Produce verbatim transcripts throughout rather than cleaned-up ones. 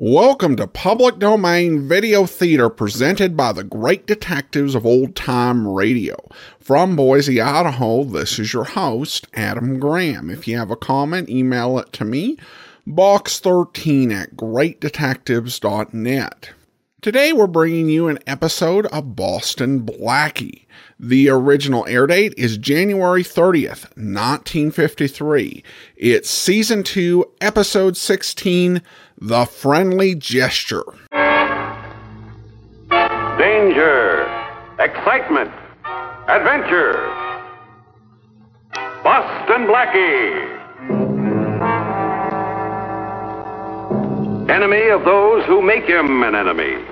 Welcome to Public Domain Video Theater, presented by the Great Detectives of Old Time Radio. From Boise, Idaho, this is your host, Adam Graham. If you have a comment, email it to me, box thirteen at great detectives dot net. Today we're bringing you an episode of Boston Blackie. The original air date is January thirtieth, nineteen fifty-three. It's Season two, Episode sixteen, The Friendly Gesture. Danger, excitement, adventure. Boston Blackie. Enemy of those who make him an enemy.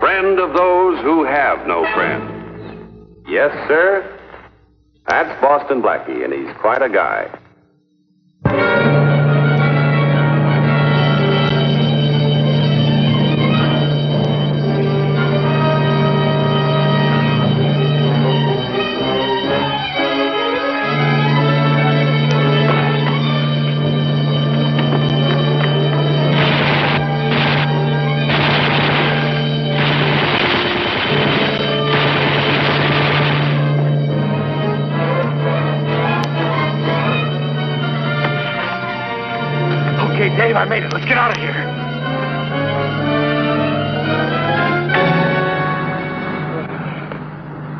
Friend of those who have no friends. Yes, sir. That's Boston Blackie, and he's quite a guy. Dave, I made it. Let's get out of here.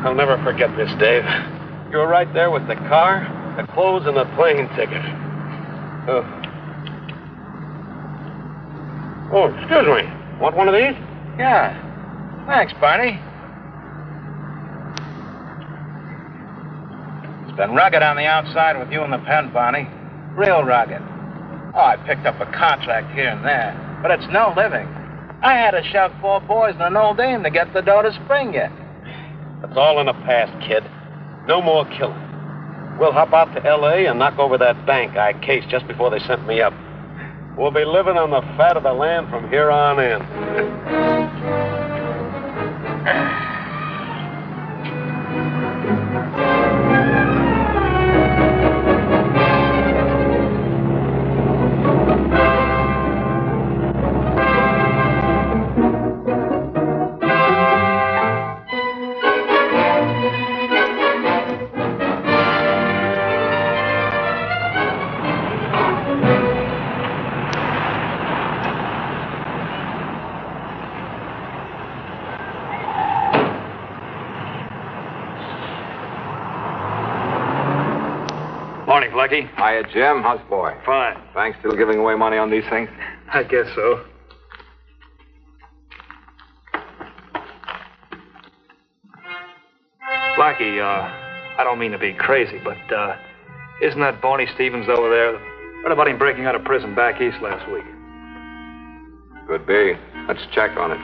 I'll never forget this, Dave. You were right there with the car, the clothes, and the plane ticket. Oh. Oh, excuse me. Want one of these? Yeah. Thanks, Barney. It's been rugged on the outside with you in the pen, Barney. Real rugged. Oh, I picked up a contract here and there, but it's no living. I had to shove four boys and an old dame to get the dough to spring yet. It's all in the past, kid. No more killing. We'll hop out to L A and knock over that bank I cased just before they sent me up. We'll be living on the fat of the land from here on in. Blackie. Hiya, Jim. How's the boy? Fine. Bank still giving away money on these things? I guess so. Blackie, uh, I don't mean to be crazy, but, uh, isn't that Barney Stevens over there? What about him breaking out of prison back east last week? Could be. Let's check on it.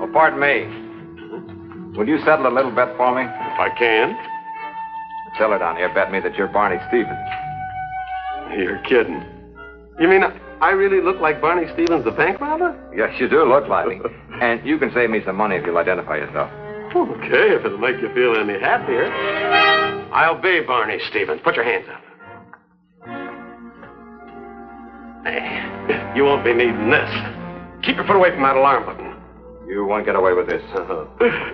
Well, pardon me. Will you settle a little bet for me? If I can. Tell her down here bet me that you're Barney Stevens. You're kidding. You mean I, I really look like Barney Stevens, the bank robber? Yes, you do look like me. And you can save me some money if you'll identify yourself. Okay, if it'll make you feel any happier. I'll be Barney Stevens. Put your hands up. Hey, you won't be needing this. Keep your foot away from that alarm button. You won't get away with this.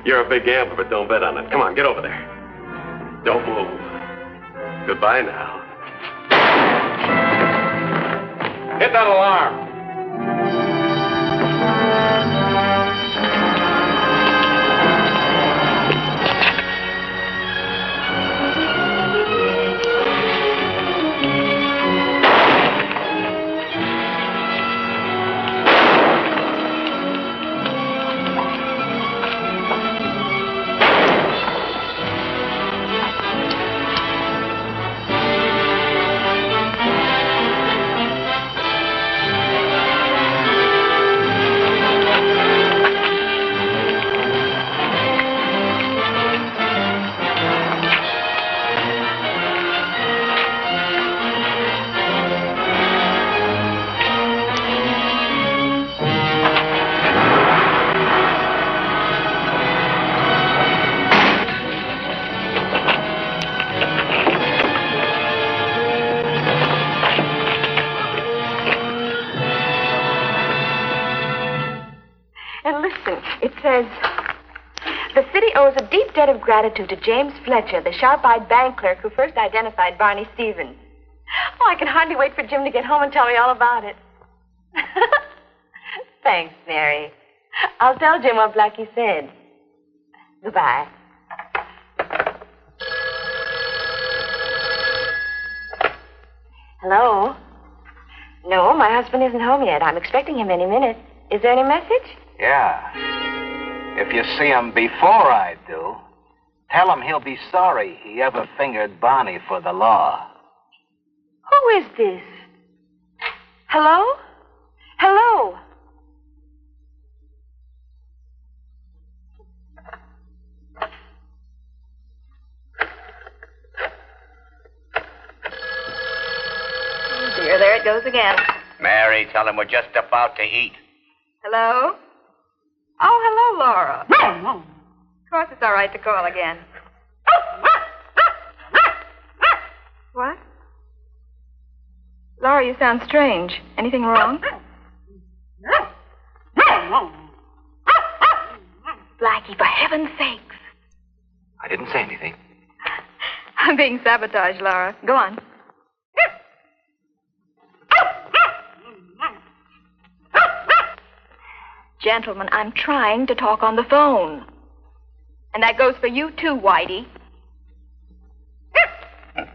You're a big gambler, but don't bet on it. Come on, get over there. Don't move. Goodbye now. Hit that alarm. says, the city owes a deep debt of gratitude to James Fletcher, the sharp-eyed bank clerk who first identified Barney Stevens. Oh, I can hardly wait for Jim to get home and tell me all about it. Thanks, Mary. I'll tell Jim what Blackie said. Goodbye. Hello? No, my husband isn't home yet. I'm expecting him any minute. Is there any message? Yeah. If you see him before I do, tell him he'll be sorry he ever fingered Barney for the law. Who is this? Hello? Hello? There it goes again. Mary, tell him we're just about to eat. Hello? Oh, hello, Laura. Of course it's all right to call again. What? Laura, you sound strange. Anything wrong? Blackie, for heaven's sakes. I didn't say anything. I'm being sabotaged, Laura. Go on. Gentlemen, I'm trying to talk on the phone. And that goes for you, too, Whitey.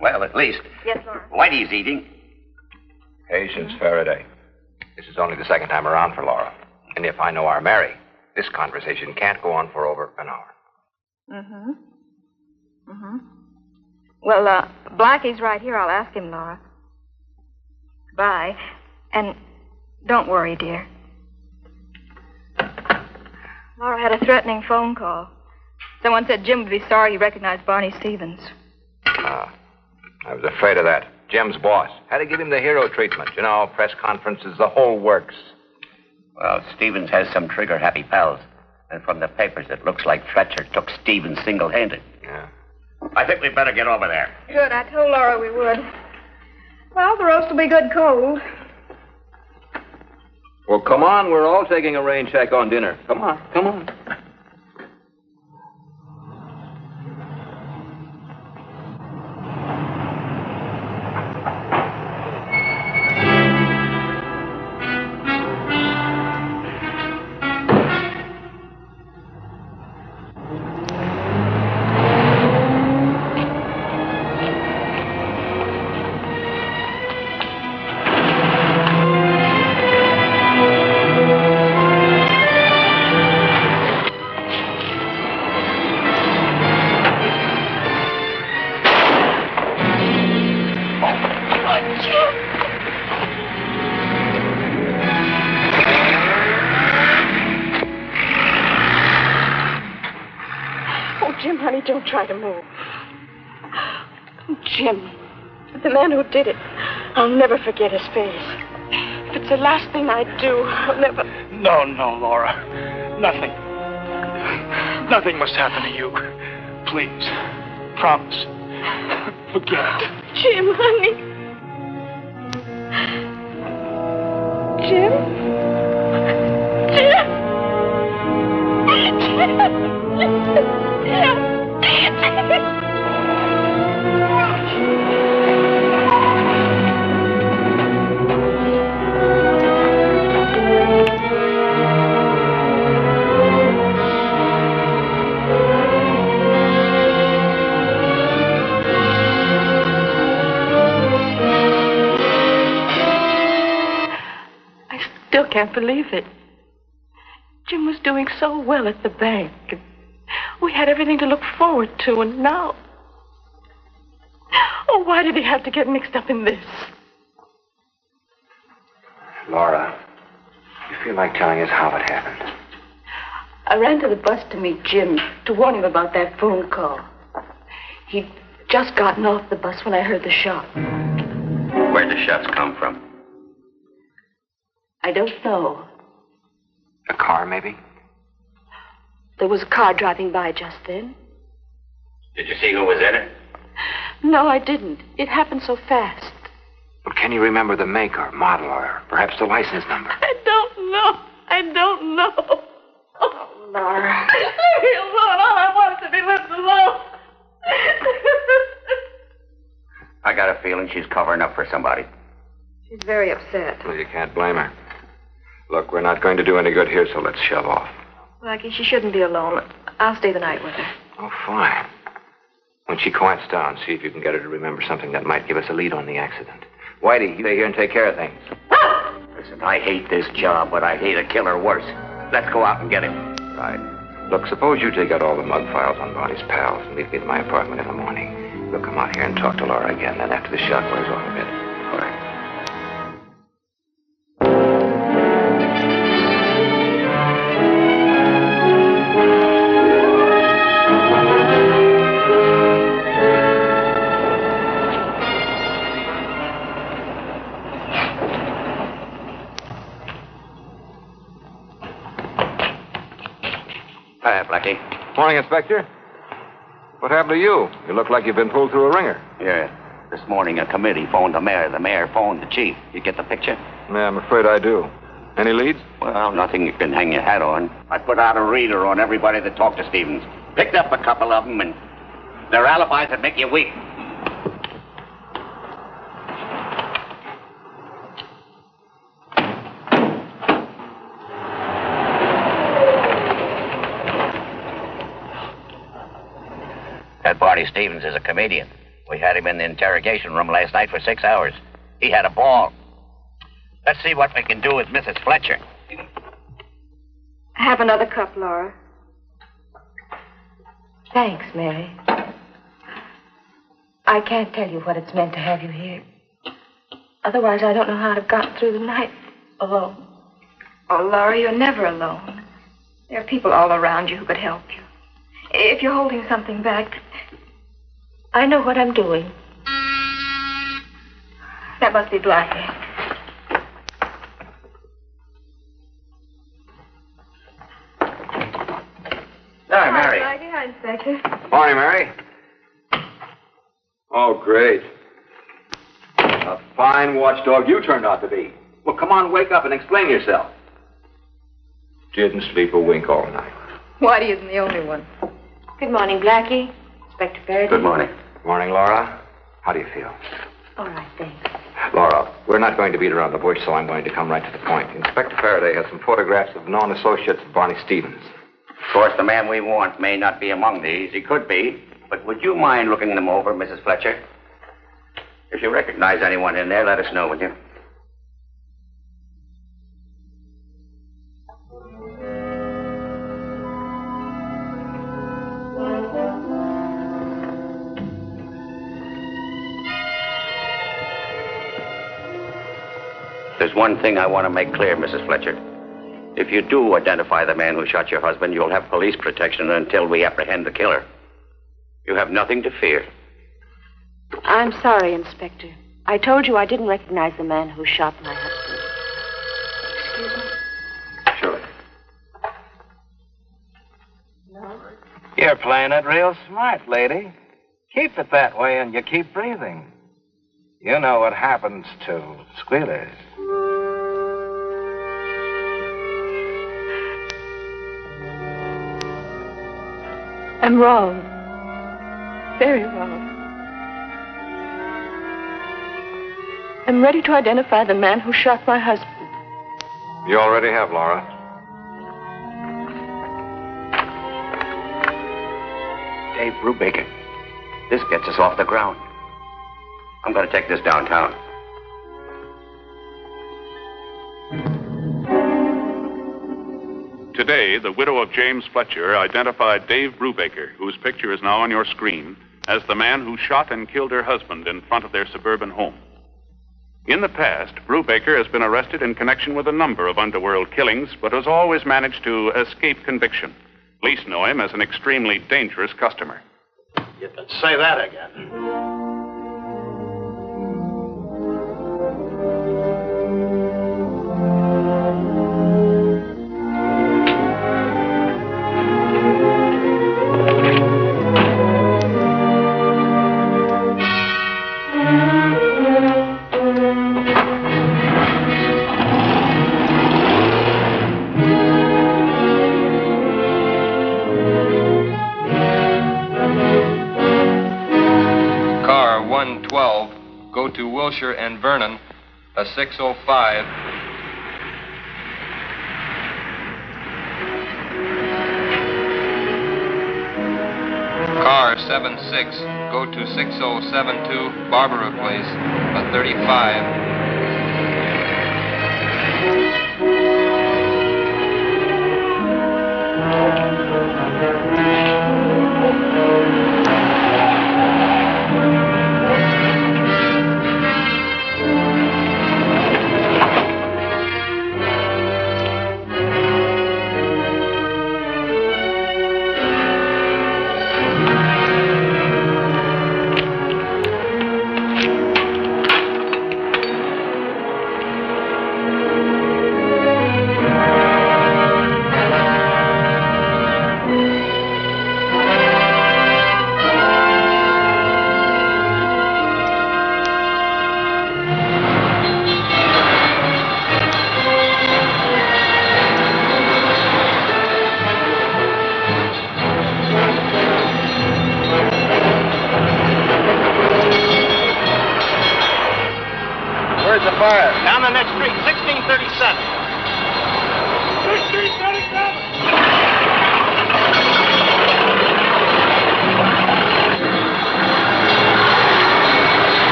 Well, at least... Yes, Laura? Whitey's eating. Patience, mm-hmm. Faraday. This is only the second time around for Laura. And if I know our Mary, this conversation can't go on for over an hour. Mm-hmm. Mm-hmm. Well, uh, Blackie's right here. I'll ask him, Laura. Goodbye. And don't worry, dear. Laura had a threatening phone call. Someone said Jim would be sorry he recognized Barney Stevens. Ah, I was afraid of that. Jim's boss. Had to give him the hero treatment. You know, press conferences, the whole works. Well, Stevens has some trigger-happy pals. And from the papers, it looks like Fletcher took Stevens single-handed. Yeah. I think we'd better get over there. Good. I told Laura we would. Well, the roast will be good cold. Well, come on. We're all taking a rain check on dinner. Come on. Come on. Don't try to move. Oh, Jim, the man who did it, I'll never forget his face. If it's the last thing I do, I'll never... No, no, Laura. Nothing. Nothing must happen to you. Please. Promise. Forget it. Jim, honey. Jim? Jim? Jim? Jim? I still can't believe it. Jim was doing so well at the bank. We had everything to look forward to, and now... Oh, why did he have to get mixed up in this? Laura, you feel like telling us how it happened? I ran to the bus to meet Jim, to warn him about that phone call. He'd just gotten off the bus when I heard the shot. Where'd the shots come from? I don't know. A car, maybe? There was a car driving by just then. Did you see who was in it? No, I didn't. It happened so fast. But can you remember the make or model or perhaps the license number? I don't know. I don't know. Oh, Laura. Leave me alone. All I want is to be left alone. I got a feeling she's covering up for somebody. She's very upset. Well, you can't blame her. Look, we're not going to do any good here, so let's shove off. Blackie, she shouldn't be alone. I'll stay the night with her. Oh, fine. When she quiets down, see if you can get her to remember something that might give us a lead on the accident. Whitey, you stay here and take care of things. Ah! Listen, I hate this job, but I hate a killer worse. Let's go out and get him. Right. Look, suppose you take out all the mug files on Barney's pals and leave me at my apartment in the morning. We'll come out here and talk to Laura again, then after the shock wears off a bit. All right. Morning, Inspector. What happened to you? You look like you've been pulled through a ringer. Yeah. This morning, a committee phoned the mayor. The mayor phoned the chief. You get the picture? Yeah, I'm afraid I do. Any leads? Well, nothing you can hang your hat on. I put out a reader on everybody that talked to Stevens. Picked up a couple of them, and their alibis that make you weak. Barney Stevens is a comedian. We had him in the interrogation room last night for six hours. He had a ball. Let's see what we can do with Missus Fletcher. Have another cup, Laura. Thanks, Mary. I can't tell you what it's meant to have you here. Otherwise, I don't know how I'd have gotten through the night alone. Oh, Laura, you're never alone. There are people all around you who could help you. If you're holding something back, I know what I'm doing. That must be Blackie. Hi, Mary. Hi, Blackie. Hi, Inspector. Morning, Mary. Oh, great. A fine watchdog you turned out to be. Well, come on, wake up and explain yourself. Didn't sleep a wink all night. Whitey isn't the only one. Good morning, Blackie. Inspector Faraday. Good morning. Good morning, Laura. How do you feel? All right, thanks. Laura, we're not going to beat around the bush, so I'm going to come right to the point. Inspector Faraday has some photographs of known associates of Barney Stevens. Of course, the man we want may not be among these. He could be. But would you mind looking them over, Missus Fletcher? If you recognize anyone in there, let us know, would you? There's one thing I want to make clear, Missus Fletcher. If you do identify the man who shot your husband, you'll have police protection until we apprehend the killer. You have nothing to fear. I'm sorry, Inspector. I told you I didn't recognize the man who shot my husband. Excuse me? Sure. No? You're playing it real smart, lady. Keep it that way and you keep breathing. You know what happens to squealers. I'm wrong. Very wrong. I'm ready to identify the man who shot my husband. You already have, Laura. Dave Brubaker. This gets us off the ground. I'm going to take this downtown. Today, the widow of James Fletcher identified Dave Brubaker, whose picture is now on your screen, as the man who shot and killed her husband in front of their suburban home. In the past, Brubaker has been arrested in connection with a number of underworld killings, but has always managed to escape conviction. Police know him as an extremely dangerous customer. You can say that again. Mosher and Vernon, a six oh five. Car seven six, go to six oh seven two Barbara Place, a thirty-five.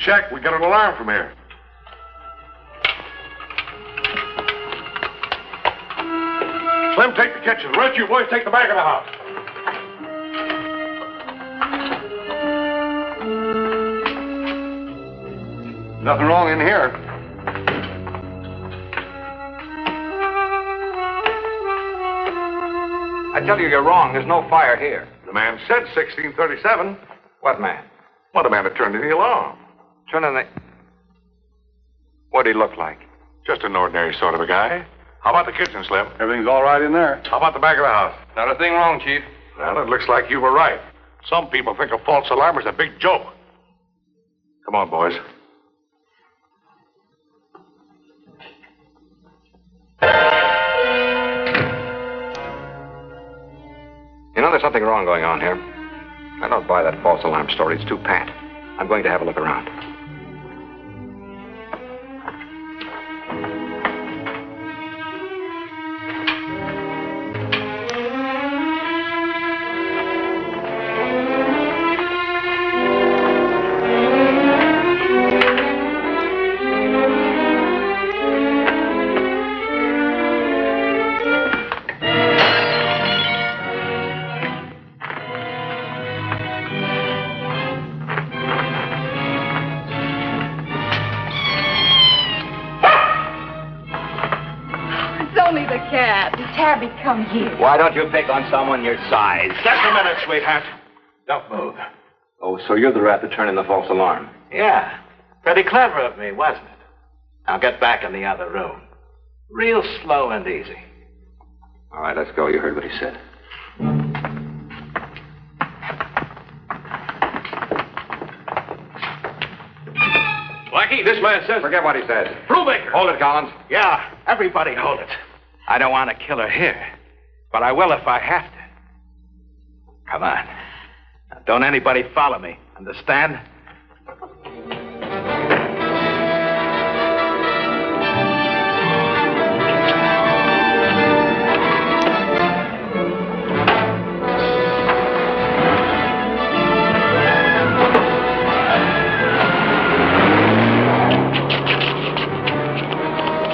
Check. We got an alarm from here. Slim, take the kitchen. The rest of you boys take the back of the house. Nothing wrong in here. I tell you, you're wrong. There's no fire here. The man said sixteen thirty-seven. What man? Well, the man that turned in the alarm. Turn on the... What'd he look like? Just an ordinary sort of a guy. How about the kitchen, Slim? Everything's all right in there. How about the back of the house? Not a thing wrong, Chief. Well, it looks like you were right. Some people think a false alarm is a big joke. Come on, boys. You know, there's something wrong going on here. I don't buy that false alarm story. It's too pat. I'm going to have a look around. Why don't you pick on someone your size? Just a minute, sweetheart. Don't move. Oh, so you're the rat that turned in the false alarm. Yeah. Pretty clever of me, wasn't it? Now get back in the other room. Real slow and easy. All right, let's go. You heard what he said. Blackie, this man says... Forget what he said. Brubaker. Hold it, Collins. Yeah, everybody hold it. I don't want to kill her here. But I will if I have to. Come on. Now, don't anybody follow me. Understand?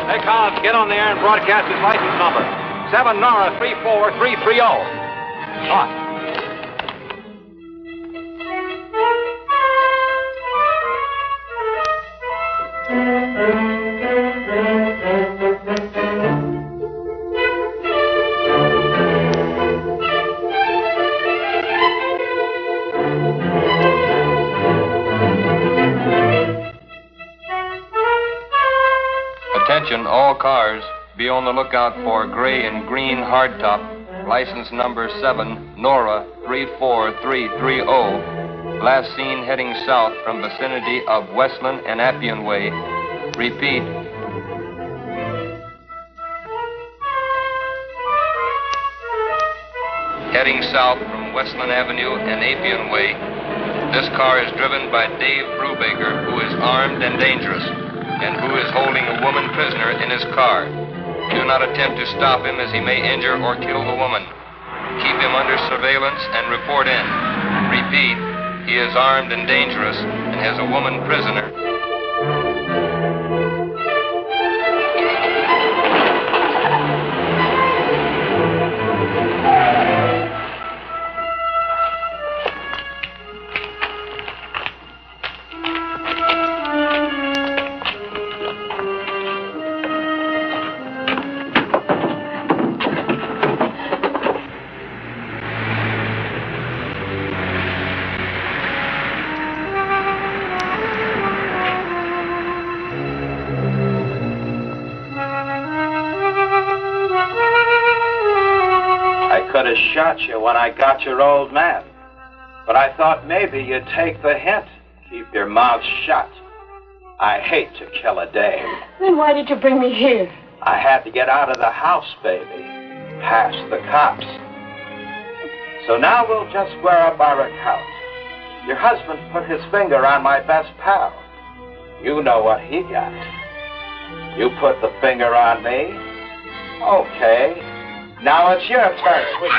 Hey, Collins, get on the air and broadcast his license. number, seven Nora three four three three oh. Shot. Attention, all cars. Be on the lookout for gray and green hardtop, license number seven Nora three four three three oh. Last seen heading south from vicinity of Westland and Appian Way. Repeat. Heading south from Westland Avenue and Appian Way. This car is driven by Dave Brubaker, who is armed and dangerous, and who is holding a woman prisoner in his car. Do not attempt to stop him, as he may injure or kill the woman. Keep him under surveillance and report in. Repeat, he is armed and dangerous and has a woman prisoner. Shot you when I got your old man, but I thought maybe you'd take the hint. Keep your mouth shut. I hate to kill a dame. Then why did you bring me here? I had to get out of the house, baby. Past the cops. So now we'll just square up our account. Your husband put his finger on my best pal. You know what he got. You put the finger on me. Okay. Now it's your turn, sweetie.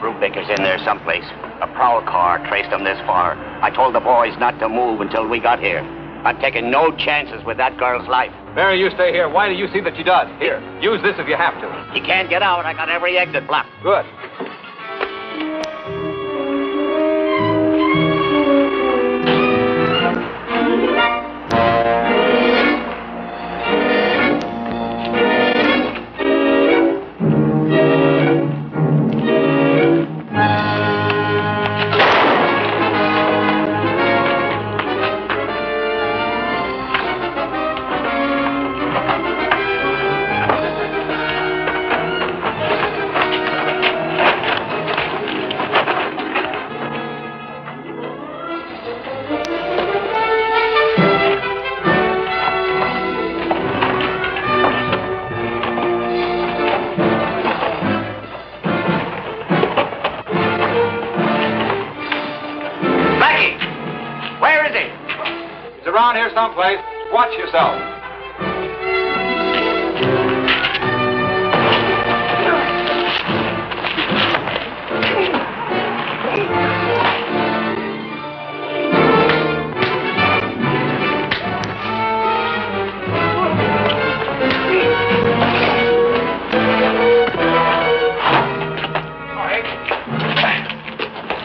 Brubaker's in there someplace. A prowl car traced him this far. I told the boys not to move until we got here. I'm taking no chances with that girl's life. Mary, you stay here. Why do you see that she does? Here, use this if you have to. You can't get out. I got every exit blocked. Good. Around here someplace. Watch yourself.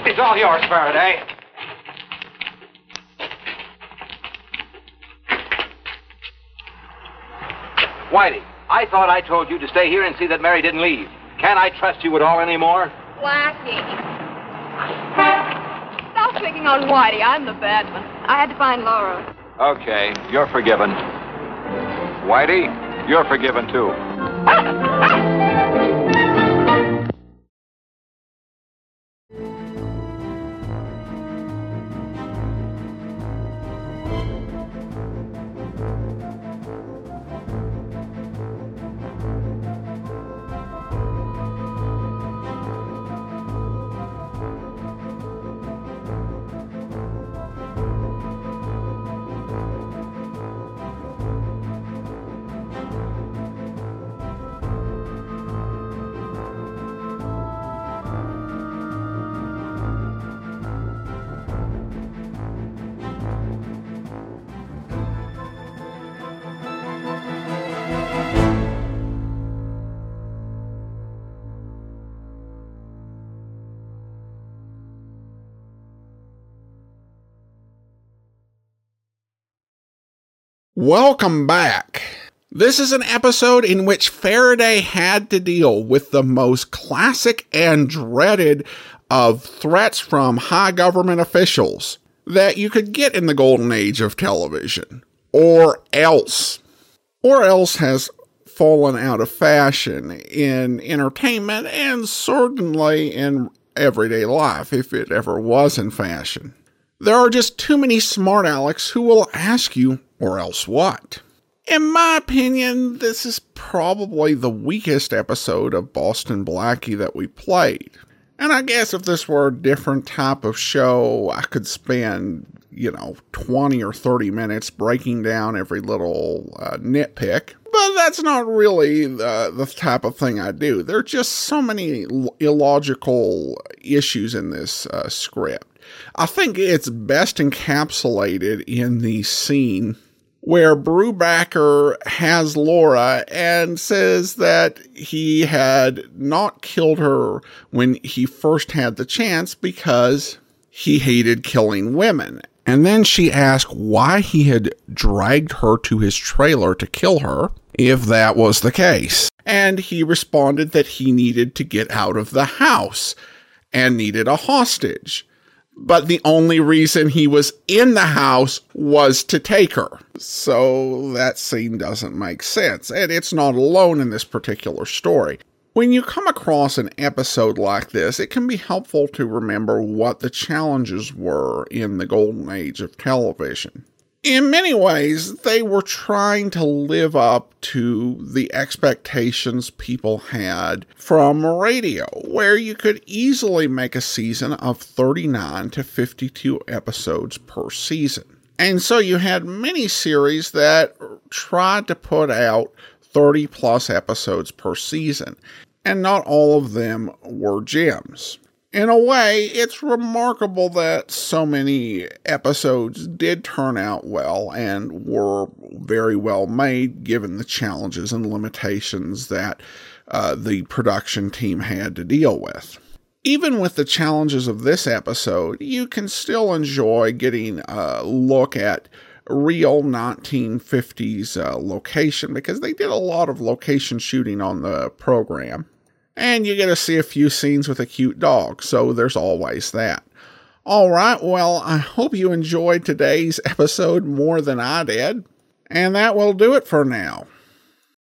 It's all yours, Faraday. Whitey, I thought I told you to stay here and see that Mary didn't leave. Can't I trust you at all anymore? Blackie. Stop picking on Whitey. I'm the bad one. I had to find Laura. Okay, you're forgiven. Whitey, you're forgiven, too. Welcome back. This is an episode in which Faraday had to deal with the most classic and dreaded of threats from high government officials that you could get in the golden age of television. Or else. Or else has fallen out of fashion in entertainment and certainly in everyday life, if it ever was in fashion. There are just too many smart alecks who will ask you, or else what? In my opinion, this is probably the weakest episode of Boston Blackie that we played. And I guess if this were a different type of show, I could spend, you know, twenty or thirty minutes breaking down every little uh, nitpick. But that's not really the, the type of thing I do. There are just so many illogical issues in this uh, script. I think it's best encapsulated in the scene where Brubaker has Laura and says that he had not killed her when he first had the chance because he hated killing women. And then she asked why he had dragged her to his trailer to kill her, if that was the case. And he responded that he needed to get out of the house and needed a hostage. But the only reason he was in the house was to take her. So that scene doesn't make sense. And it's not alone in this particular story. When you come across an episode like this, it can be helpful to remember what the challenges were in the golden age of television. In many ways, they were trying to live up to the expectations people had from radio, where you could easily make a season of thirty-nine to fifty-two episodes per season. And so you had many series that tried to put out thirty plus episodes per season, and not all of them were gems. In a way, it's remarkable that so many episodes did turn out well and were very well made, given the challenges and limitations that uh, the production team had to deal with. Even with the challenges of this episode, you can still enjoy getting a look at real nineteen fifties uh, location, because they did a lot of location shooting on the program. And you get to see a few scenes with a cute dog, so there's always that. All right, well, I hope you enjoyed today's episode more than I did. And that will do it for now.